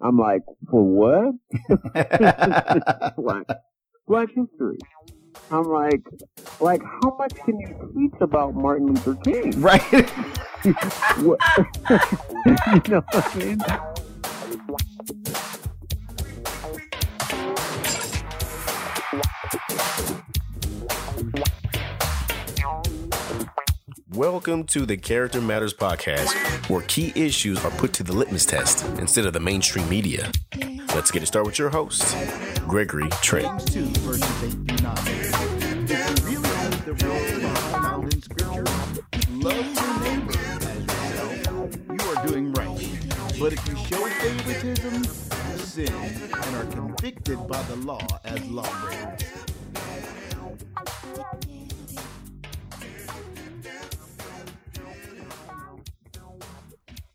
I'm like, for what? Like, Black history. I'm like, how much can you teach about Martin Luther King? Right. What? You know what I mean? Welcome to the Character Matters Podcast, where key issues are put to the litmus test instead of the mainstream media. Let's get it started with your host, Gregory Trent. But if you show favoritism, sin, and are convicted by the law as lawbreakers.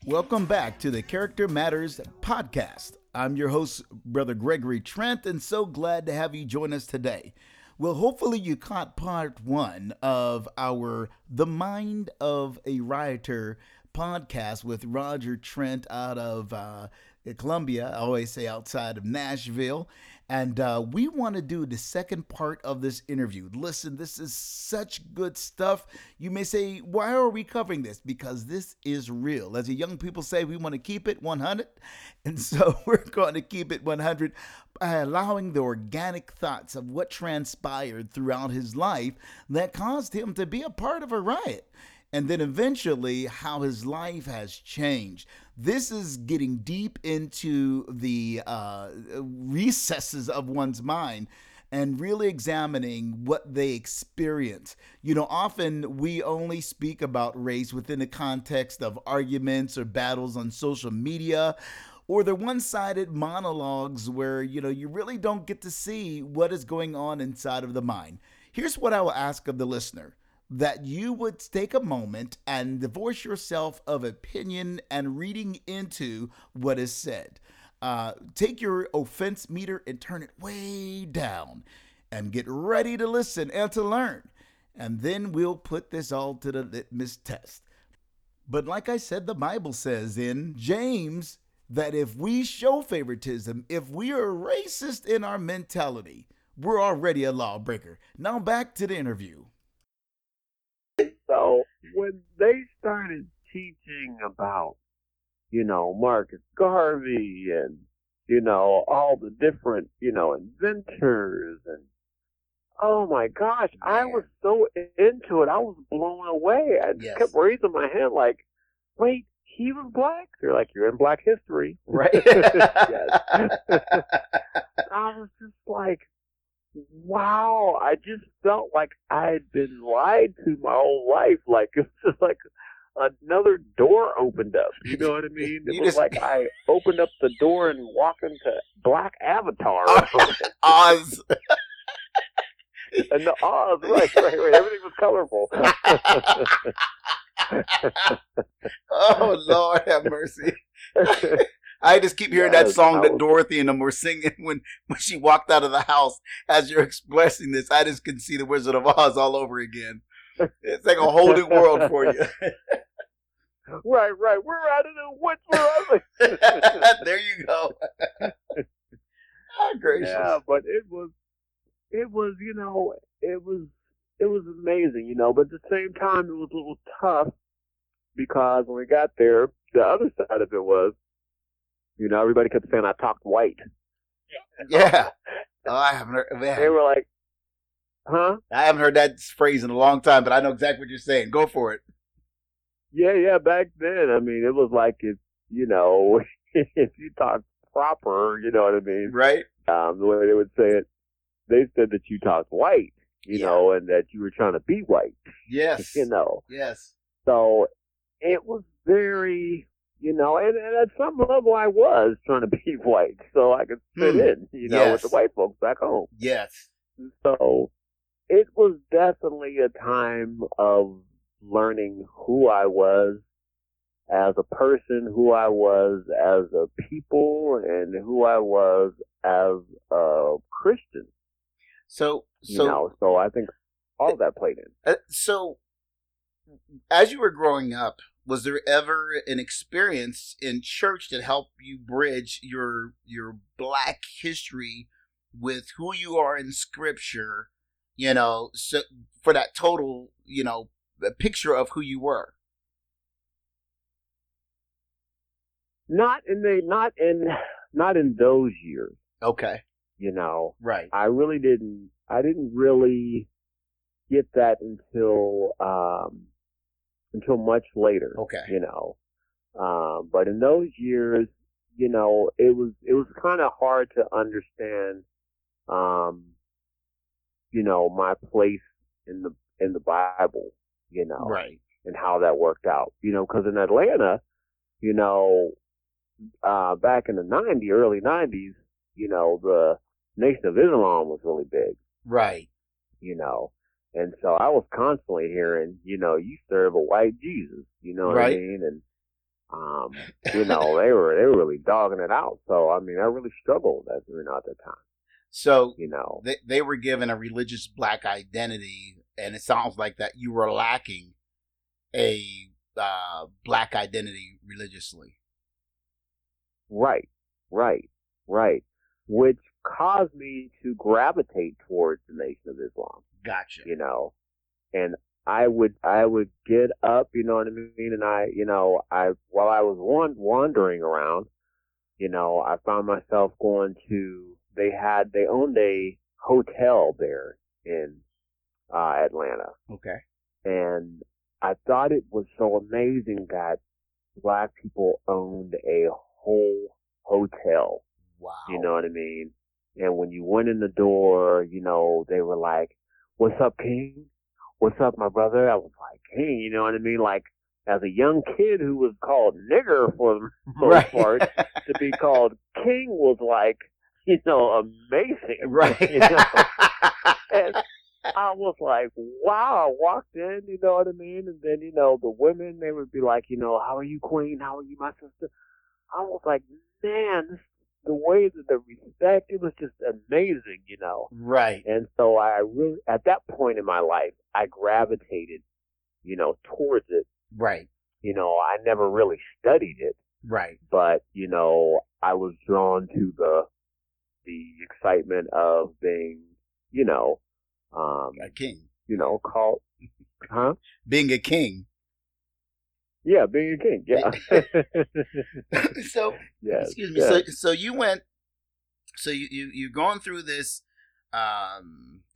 Welcome back to the Character Matters Podcast. I'm your host, Brother Gregory Trent, and so glad to have you join us today. Well, hopefully you caught part one of our The Mind of a Rioter podcast with Roger Trent out of Columbia, I always say outside of Nashville. And we want to do the second part of this interview. Listen, this is such good stuff. You may say, why are we covering this? Because this is real. As the young people say, we want to keep it 100. And so we're going to keep it 100 by allowing the organic thoughts of what transpired throughout his life that caused him to be a part of a riot. And then eventually how his life has changed. This is getting deep into the recesses of one's mind and really examining what they experience. You know, often we only speak about race within the context of arguments or battles on social media, or the one-sided monologues where, you know, you really don't get to see what is going on inside of the mind. Here's what I will ask of the listener: that you would take a moment and divorce yourself of opinion and reading into what is said. Take your offense meter and turn it way down and get ready to listen and to learn. And then we'll put this all to the litmus test. But like I said, the Bible says in James that if we show favoritism, if we are racist in our mentality, we're already a lawbreaker. Now back to the interview. So when they started teaching about, you know, Marcus Garvey and, you know, all the different, you know, inventors and, oh my gosh, man. I was so into it. I was blown away. I just kept raising my hand like, wait, he was black? They're like, you're in Black history. Right. I was just like, wow, I just felt like I had been lied to my whole life. Like, it was just like another door opened up. You know what I mean? It was like I opened up the door and walked into Black Avatar. Oz. And the Oz, right. Everything was colorful. Oh, Lord, have mercy. I just keep hearing that song that Dorothy and them were singing when she walked out of the house. As you're expressing this, I just can see The Wizard of Oz all over again. It's like a whole new world for you. Right. We're out of the woods. We're out. There you go. Oh, gracious. Yeah, but it was, you know, it was amazing, you know. But at the same time, it was a little tough because when we got there, the other side of it was, you know, everybody kept saying I talked white. Yeah. Oh, I haven't heard. Man. They were like, huh? I haven't heard that phrase in a long time, but I know exactly what you're saying. Go for it. Yeah. Back then, I mean, it was like, if, you know, if you talk proper, you know what I mean? Right. The way they would say it, they said that you talked white, you know, and that you were trying to be white. Yes. You know. Yes. So it was very... You know, and at some level I was trying to be white so I could fit in, you know, with the white folks back home. Yes. So it was definitely a time of learning who I was as a person, who I was as a people, and who I was as a Christian. So you know, so I think all of that played in. So as you were growing up, was there ever an experience in church that helped you bridge your Black history with who you are in Scripture, you know, so for that total, you know, picture of who you were? Not in those years. Okay. You know, right. I didn't really get that until much later. Okay. You know, but in those years, you know, it was kind of hard to understand, you know, my place in the Bible, you know, right, and how that worked out, you know, because in Atlanta, you know, back in the early 90s, you know, the Nation of Islam was really big, right, you know, and so I was constantly hearing, you know, you serve a white Jesus, you know what right. I mean, and you know, they were really dogging it out. So I mean, I really struggled at the time. So, you know, they were given a religious Black identity, and it sounds like that you were lacking a Black identity religiously. Right. Which caused me to gravitate towards the Nation of Islam. Gotcha. You know, and I would get up, you know what I mean, and while I was wandering around, you know, I found myself going to. They owned a hotel there in Atlanta. Okay. And I thought it was so amazing that Black people owned a whole hotel. Wow. You know what I mean? And when you went in the door, you know, they were like, "What's up, King? What's up, my brother?" I was like, "King," you know what I mean? Like, as a young kid who was called nigger for the most part, to be called King was like, you know, amazing. Right. You know? And I was like, wow, I walked in, you know what I mean? And then, you know, the women, they would be like, you know, "How are you, Queen? How are you, my sister?" I was like, man, the way that the respect, it was just amazing, you know? Right. And so I really, at that point in my life, I gravitated, you know, towards it. Right. You know, I never really studied it. Right. But, you know, I was drawn to the excitement of being, you know, a king, you know, called, huh? Being a king. Yeah. Being a king. Yeah. So, yes, excuse me. Yes. So you went, so you're going through this,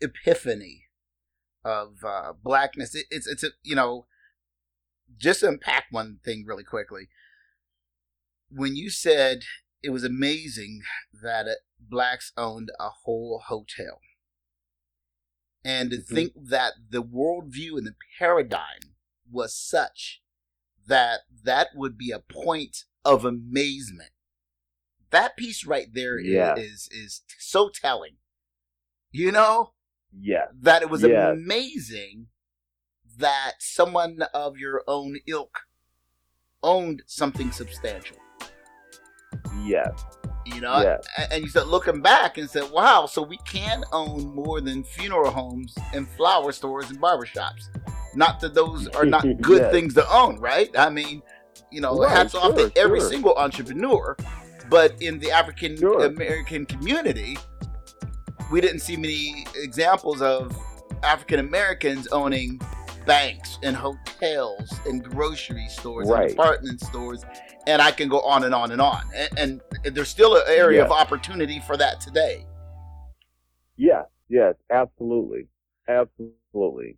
epiphany of, Blackness. It's a, you know, just unpack one thing really quickly. When you said it was amazing that Blacks owned a whole hotel. And to think that the worldview and the paradigm was such that would be a point of amazement. That piece right there is so telling. You know? Yeah. That it was amazing that someone of your own ilk owned something substantial. Yeah. You know, and you start looking back and said, wow, so we can own more than funeral homes and flower stores and barbershops. Not that those are not good things to own, right? I mean, you know, right, hats off to every single entrepreneur. But in the African American community, we didn't see many examples of African Americans owning banks and hotels and grocery stores and department stores. And I can go on and on and on. And there's still an area of opportunity for that today. Yeah. Yes. Absolutely. Absolutely.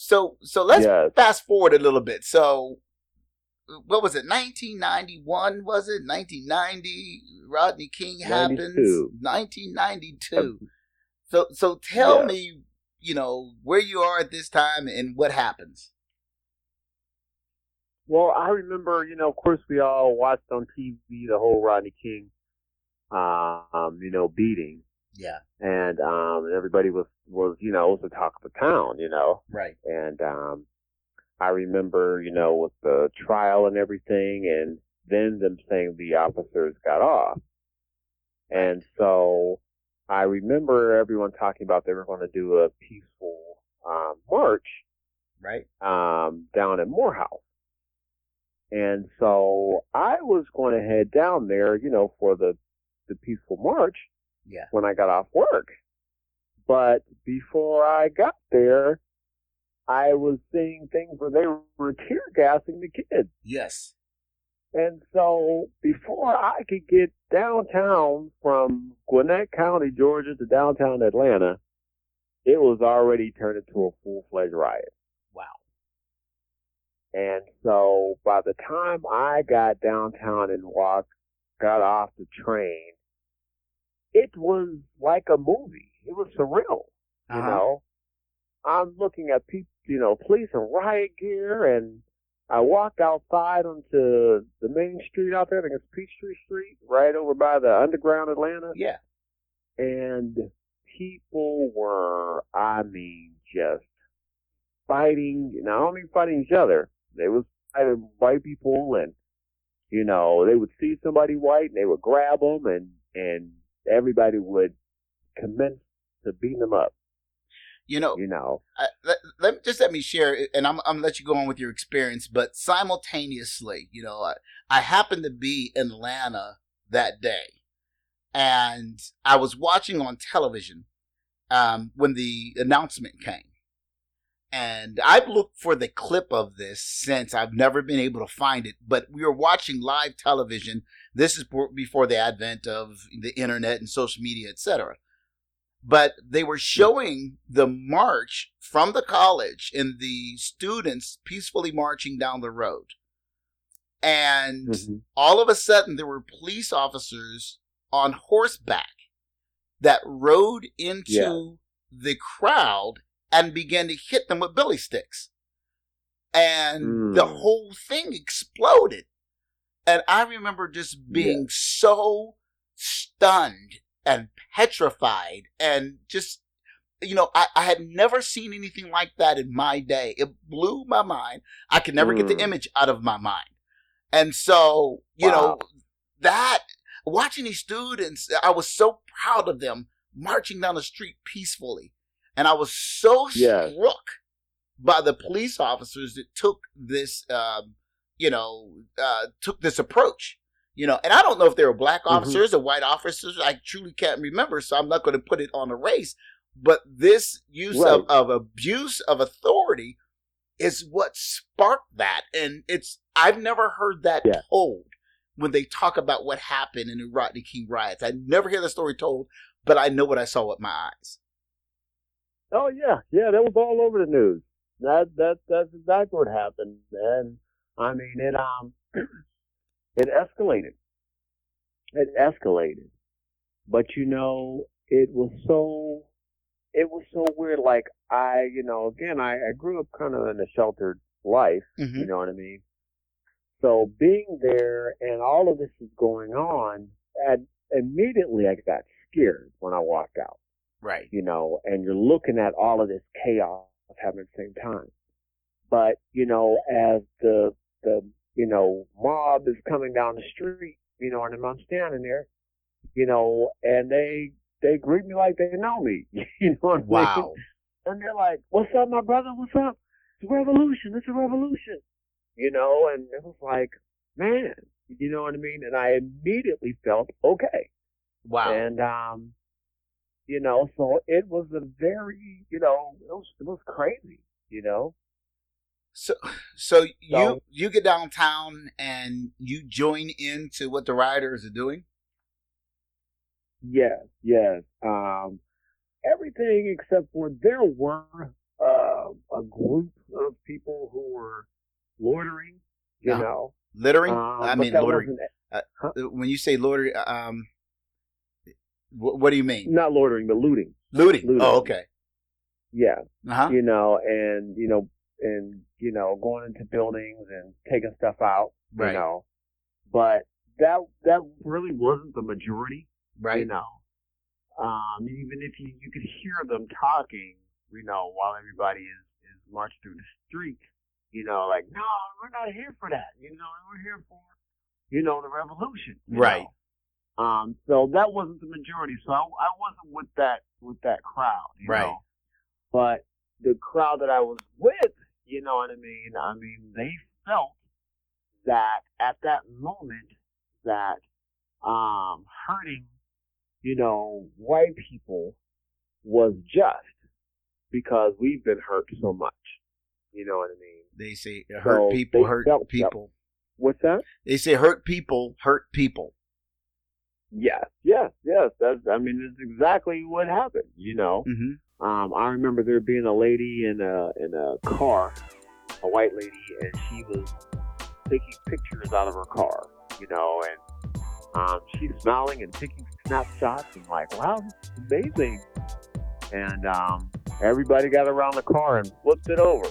So let's fast forward a little bit. So what was it? 1991, was it? 1990, Rodney King happens. 1992. So tell me, you know, where you are at this time and what happens. Well, I remember, you know, of course, we all watched on TV the whole Rodney King, you know, beating. Yeah. And everybody was, you know, it was the talk of the town, you know. Right. And I remember, you know, with the trial and everything, and then them saying the officers got off. And so I remember everyone talking about they were going to do a peaceful march. Right. Down at Morehouse. And so I was going to head down there, you know, for the peaceful march when I got off work. But before I got there, I was seeing things where they were tear gassing the kids. Yes. And so before I could get downtown from Gwinnett County, Georgia to downtown Atlanta, it was already turned into a full-fledged riot. Wow. And so by the time I got downtown and got off the train, it was like a movie. It was surreal, you know. I'm looking at people, you know, police and riot gear, and I walked outside onto the main street out there. I think it's Peachtree Street, right over by the Underground Atlanta. Yeah. And people were, I mean, just fighting. Not only fighting each other, they was fighting white people, and, you know, they would see somebody white, and they would grab them, and everybody would commence to beating them up. You know. Let me share, and I'm gonna let you go on with your experience. But simultaneously, you know, I happened to be in Atlanta that day, and I was watching on television when the announcement came, and I've looked for the clip of this since. I've never been able to find it, but we were watching live television. This is before the advent of the internet and social media, etc. But they were showing the march from the college and the students peacefully marching down the road. And all of a sudden, there were police officers on horseback that rode into the crowd and began to hit them with billy sticks. And the whole thing exploded. And I remember just being so stunned and petrified, and just, you know, I had never seen anything like that in my day. It blew my mind. I could never get the image out of my mind. And so, you know, that watching these students, I was so proud of them marching down the street peacefully. And I was so struck by the police officers that took this, took this approach. You know, and I don't know if they were black officers or white officers. I truly can't remember, so I'm not going to put it on a race. But this use of abuse of authority is what sparked that. And it's, I've never heard that told when they talk about what happened in the Rodney King riots. I never hear the story told, but I know what I saw with my eyes. Oh, yeah. Yeah, that was all over the news. That's exactly what happened. And, I mean, it... It escalated. It escalated. But, you know, it was so weird. Like, I grew up kind of in a sheltered life, you know what I mean? So being there and all of this is going on, immediately I got scared when I walked out. Right. You know, and you're looking at all of this chaos happening at the same time. But, you know, as the you know, mob is coming down the street, you know, and I'm standing there, you know, and they greet me like they know me, you know what I'm saying? And they're like, "What's up, my brother? What's up? It's a revolution. It's a revolution." You know, and it was like, man, you know what I mean? And I immediately felt okay. Wow. And, you know, so it was a very, you know, it was crazy, you know? So you get downtown and you join into what the rioters are doing? Yes. Everything except for there were a group of people who were loitering, you know. Littering? I mean, loitering. When you say loitering, what do you mean? Not loitering, but looting. Looting. Oh, okay. Yeah. Uh-huh. You know, and, you know, and, you know, going into buildings and taking stuff out, you know. But that really wasn't the majority, you know. Even if you could hear them talking, you know, while everybody is marching through the street, you know, like, no, we're not here for that, you know, we're here for, you know, the revolution. You know? So that wasn't the majority, so I wasn't with that crowd, you know. But the crowd that I was with, you know what I mean? I mean, they felt that at that moment that hurting, you know, white people was just, because we've been hurt so much. You know what I mean? They say hurt people hurt people. What's that? They say hurt people hurt people. Yes. That's, I mean, it's exactly what happened, you know. Mm-hmm. I remember there being a lady in a car, a white lady, and she was taking pictures out of her car, you know, and she's smiling and taking snapshots and like, wow, this is amazing. And everybody got around the car and flipped it over,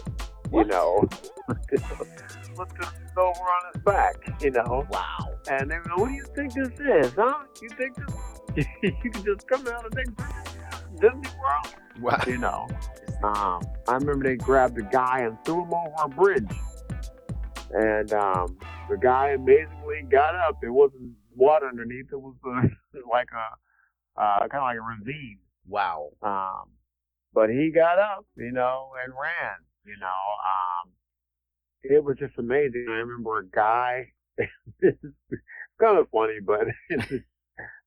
you know. Flipped it over on his back, you know. Wow. And they go, what do you think this is, huh? You think this you can just come out and take Disney World? Wow. You know. I remember they grabbed a guy and threw him over a bridge. And the guy amazingly got up. It wasn't water underneath. It was like a kind of like a ravine. Wow. But he got up, you know, and ran, you know. It was just amazing. I remember a guy, it's kind of funny, but it's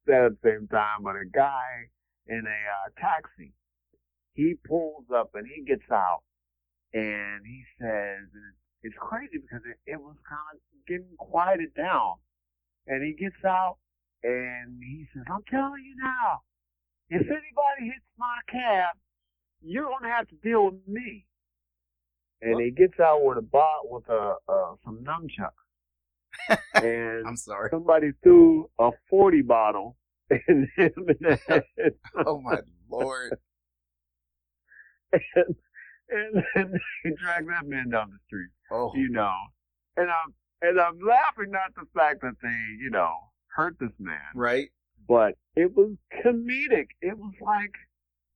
sad at the same time, but a guy in a taxi, he pulls up and he gets out and he says, and it's crazy because it was kind of getting quieted down. And he gets out and he says, I'm telling you now, if anybody hits my cab, you're going to have to deal with me. And he gets out with a bot with some nunchucks. And I'm sorry. Somebody threw a 40 bottle in him. Oh, my Lord. And he dragged that man down the street. Oh. You know. And I'm laughing at the fact that they, you know, hurt this man. Right. But it was comedic. It was like,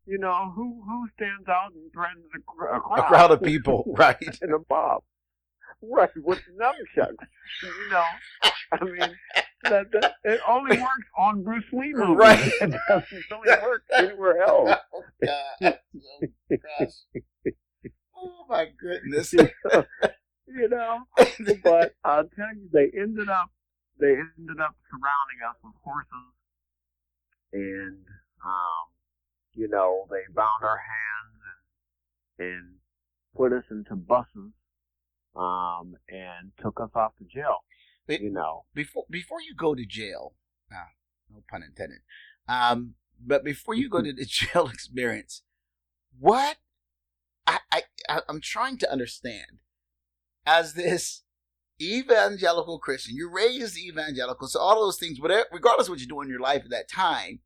you know, who stands out and threatens a crowd of people, right? And a mob, right? With nunchucks, you know. I mean, that it only works on Bruce Lee movies, right? It doesn't really work anywhere else. Oh God! Oh gosh! Oh my goodness! You know, but I'll tell you, they ended up surrounding us with horses, and you know, they bound our hands and put us into buses, and took us off to jail. But, you know, before you go to jail, no pun intended. But before you go to the jail experience, what I'm trying to understand as this evangelical Christian, you're raised evangelical, so all those things, whatever, regardless of what you do in your life at that time.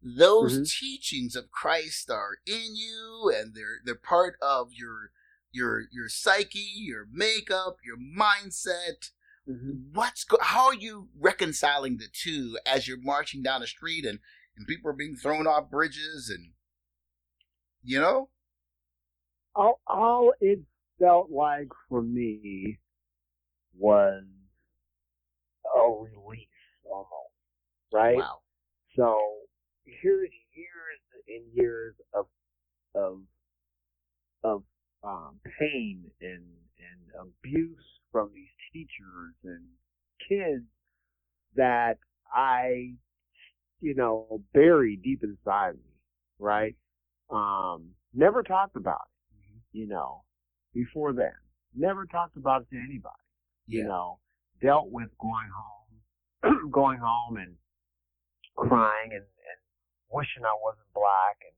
Those teachings of Christ are in you, and they're part of your psyche, your makeup, your mindset. Mm-hmm. How are you reconciling the two as you're marching down the street and people are being thrown off bridges and, you know? All it felt like for me was a release almost, right? Wow. So here's years and years of pain and abuse from these teachers and kids that I, you know, bury deep inside me, right? Never talked about it, you know, before then. Never talked about it to anybody, you know. Dealt with going home and crying and wishing I wasn't black, and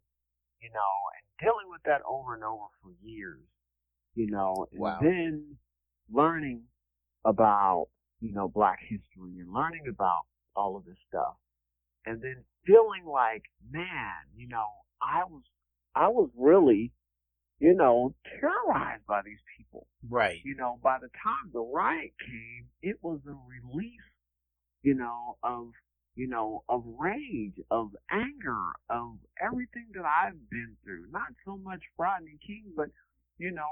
you know, and dealing with that over and over for years, you know, and then learning about, you know, Black history and learning about all of this stuff, and then feeling like, man, you know, I was really, you know, terrorized by these people, right? You know, by the time the riot came, it was a release, you know, of rage, of anger, of everything that I've been through. Not so much Rodney King, but, you know,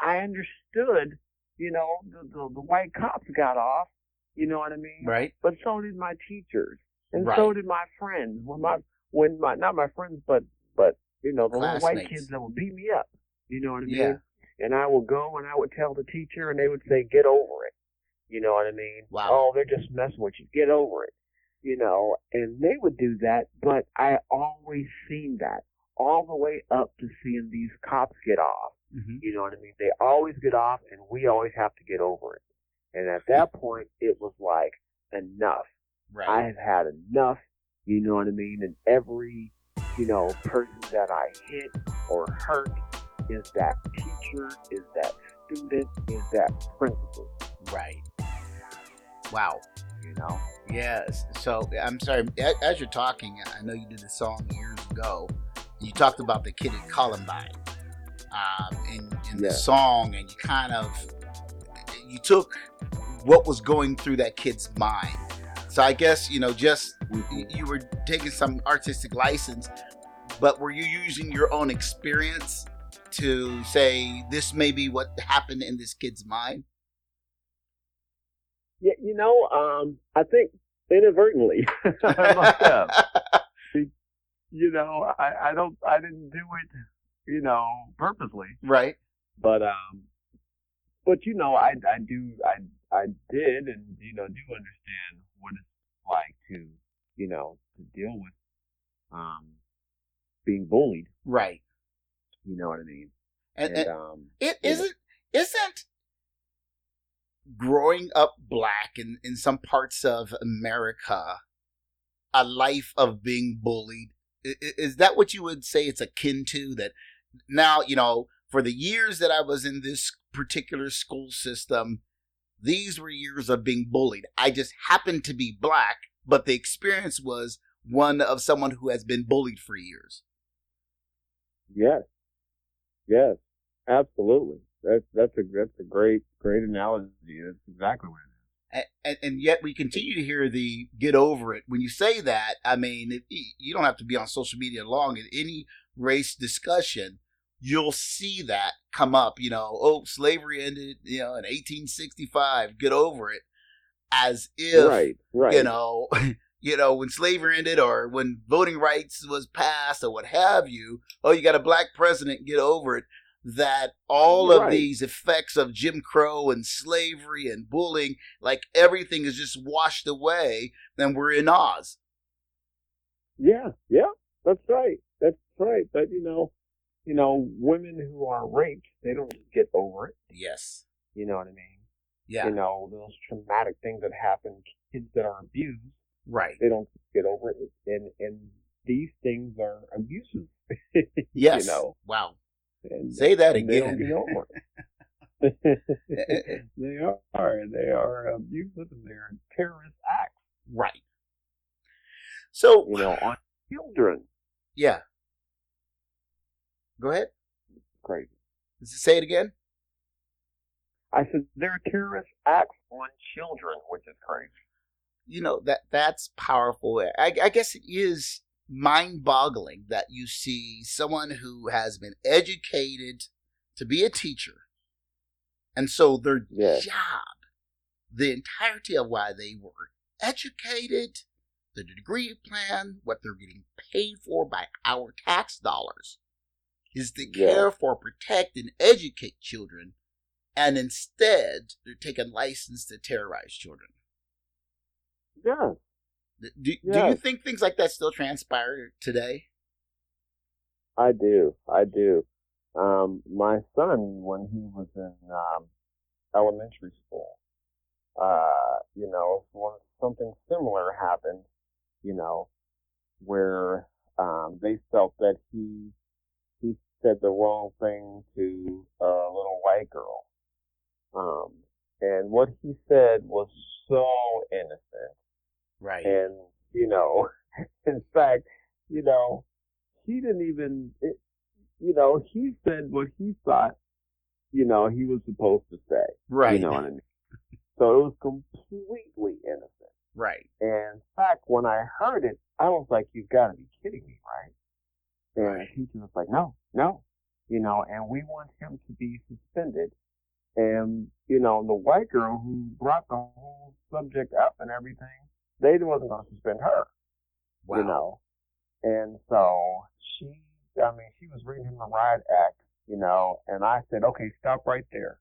I understood, you know, the white cops got off, you know what I mean? Right. But so did my teachers. And so did my friends. When my not my friends, but you know, the little white kids that would beat me up, you know what I mean? And I would go and I would tell the teacher and they would say, get over it. You know what I mean? Wow. Oh, they're just messing with you. Get over it. You know, and they would do that, but I always seen that all the way up to seeing these cops get off. Mm-hmm. You know what I mean? They always get off, and we always have to get over it. And at that point, it was like, enough. Right. I have had enough, you know what I mean? And every, you know, person that I hit or hurt is that teacher, is that student, is that principal. Right. Wow. You know? Yes. So, I'm sorry, as you're talking, I know you did a song years ago. You talked about the kid at Columbine in the song, and you kind of, you took what was going through that kid's mind. So I guess, you know, just you were taking some artistic license, but were you using your own experience to say this may be what happened in this kid's mind? Yeah, you know, I think inadvertently, myself. You know, I didn't do it, you know, purposely. Right. But you know, I did, and you know, do understand what it's like to, you know, to deal with being bullied. Right. You know what I mean? Isn't growing up black in some parts of America a life of being bullied? Is that what you would say it's akin to? That now, you know, for the years that I was in this particular school system, these were years of being bullied. I just happened to be black, but the experience was one of someone who has been bullied for years. Yes. Yes, absolutely. That's a great analogy. That's exactly what it is. And yet we continue to hear the get over it. When you say that, I mean, you don't have to be on social media long. In any race discussion, you'll see that come up. You know, oh, slavery ended, you know, in 1865. Get over it, as if right. You know, when slavery ended or when voting rights was passed or what have you. Oh, you got a black president. Get over it. That all of these effects of Jim Crow and slavery and bullying, like everything is just washed away. Then we're in Oz. Yeah, that's right. But you know, women who are raped, they don't get over it. Yes. You know what I mean? Yeah. You know, those traumatic things that happen, kids that are abused. Right. They don't get over it. And these things are abusive. Yes. You know? Wow. And, say that again. They don't get over it. They are abusive, and they are terrorist acts. Right. So, you know, on children. Yeah. Go ahead. Great. Say it again. I said there are terrorist acts on children, which is crazy. You know, that's powerful. I guess it is mind-boggling that you see someone who has been educated to be a teacher, and so their job, the entirety of why they were educated, the degree plan, what they're getting paid for by our tax dollars, is to care for, protect, and educate children, and instead they're taking license to terrorize children. Yeah. Do you think things like that still transpire today? I do. My son, when he was in elementary school, you know, something similar happened, you know, where they felt that he said the wrong thing to a little white girl. And what he said was so innocent. Right. And, you know, in fact, you know, he didn't even, you know, he said what he thought, you know, he was supposed to say. Right. You know what I mean? So it was completely innocent. Right. And in fact, when I heard it, I was like, you've got to be kidding me, right? And the teacher was like, no. You know, and we want him to be suspended. And, you know, the white girl who brought the whole subject up and everything, they wasn't going to suspend her, you know. And so she was reading him the riot act, you know, and I said, okay, stop right there.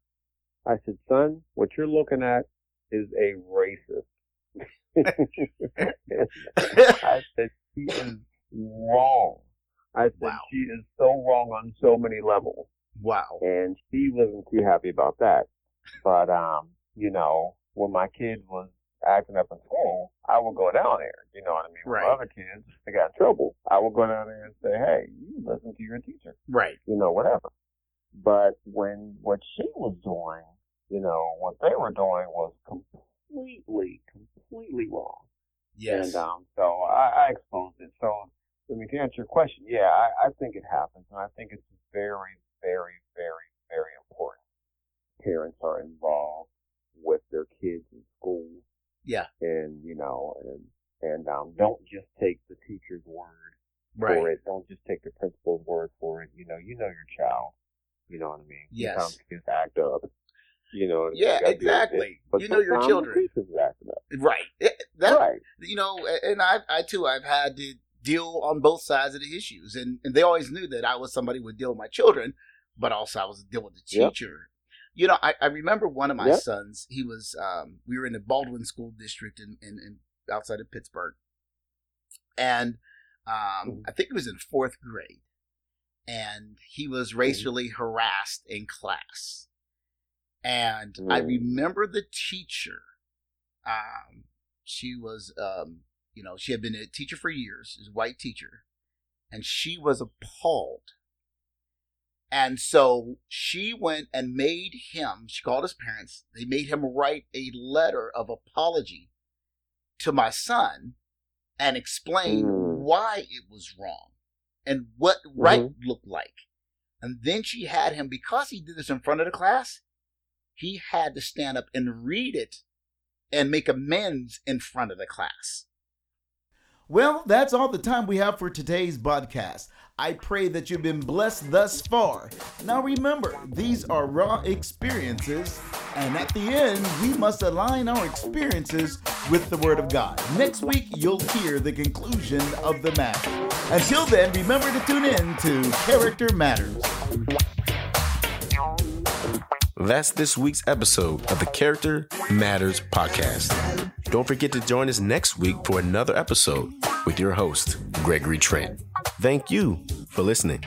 I said, son, what you're looking at is a racist. I said, she is wrong. I said, wow. She is so wrong on so many levels. Wow. And she wasn't too happy about that. But, you know, when my kid was acting up in school, I would go down there. You know what I mean? Right. With other kids, they got in trouble. I would go down there and say, hey, you listen to your teacher. Right. You know, whatever. But when what she was doing, you know, what they were doing was completely wrong. Yes. And so I exposed it. So, I mean, to answer your question, yeah, I think it happens. And I think it's very, very, very, very important. Parents are involved with their kids in school. Yeah. And, you know, and don't just take the teacher's word right. for it. Don't just take the principal's word for it. You know your child. You know what I mean? Yes. Sometimes kids act up. You know. Yeah, exactly. But you know your children. Act up. Right. Right. You know, and I've had to deal on both sides of the issues. And they always knew that I was somebody who would deal with my children, but also I was dealing with the teacher. Yep. You know, I remember one of my yep. sons, he was, we were in the Baldwin school district in outside of Pittsburgh. And I think he was in fourth grade. And he was racially harassed in class. And I remember the teacher, she was, you know, she had been a teacher for years, a white teacher, and she was appalled. And so she went and made him, she called his parents, they made him write a letter of apology to my son and explain why it was wrong. And what right looked like. And then she had him, because he did this in front of the class, he had to stand up and read it and make amends in front of the class. Well, that's all the time we have for today's podcast. I pray that you've been blessed thus far. Now remember, these are raw experiences, and at the end, we must align our experiences with the Word of God. Next week, you'll hear the conclusion of the matter. Until then, remember to tune in to Character Matters. That's this week's episode of the Character Matters Podcast. Don't forget to join us next week for another episode with your host, Gregory Trent. Thank you for listening.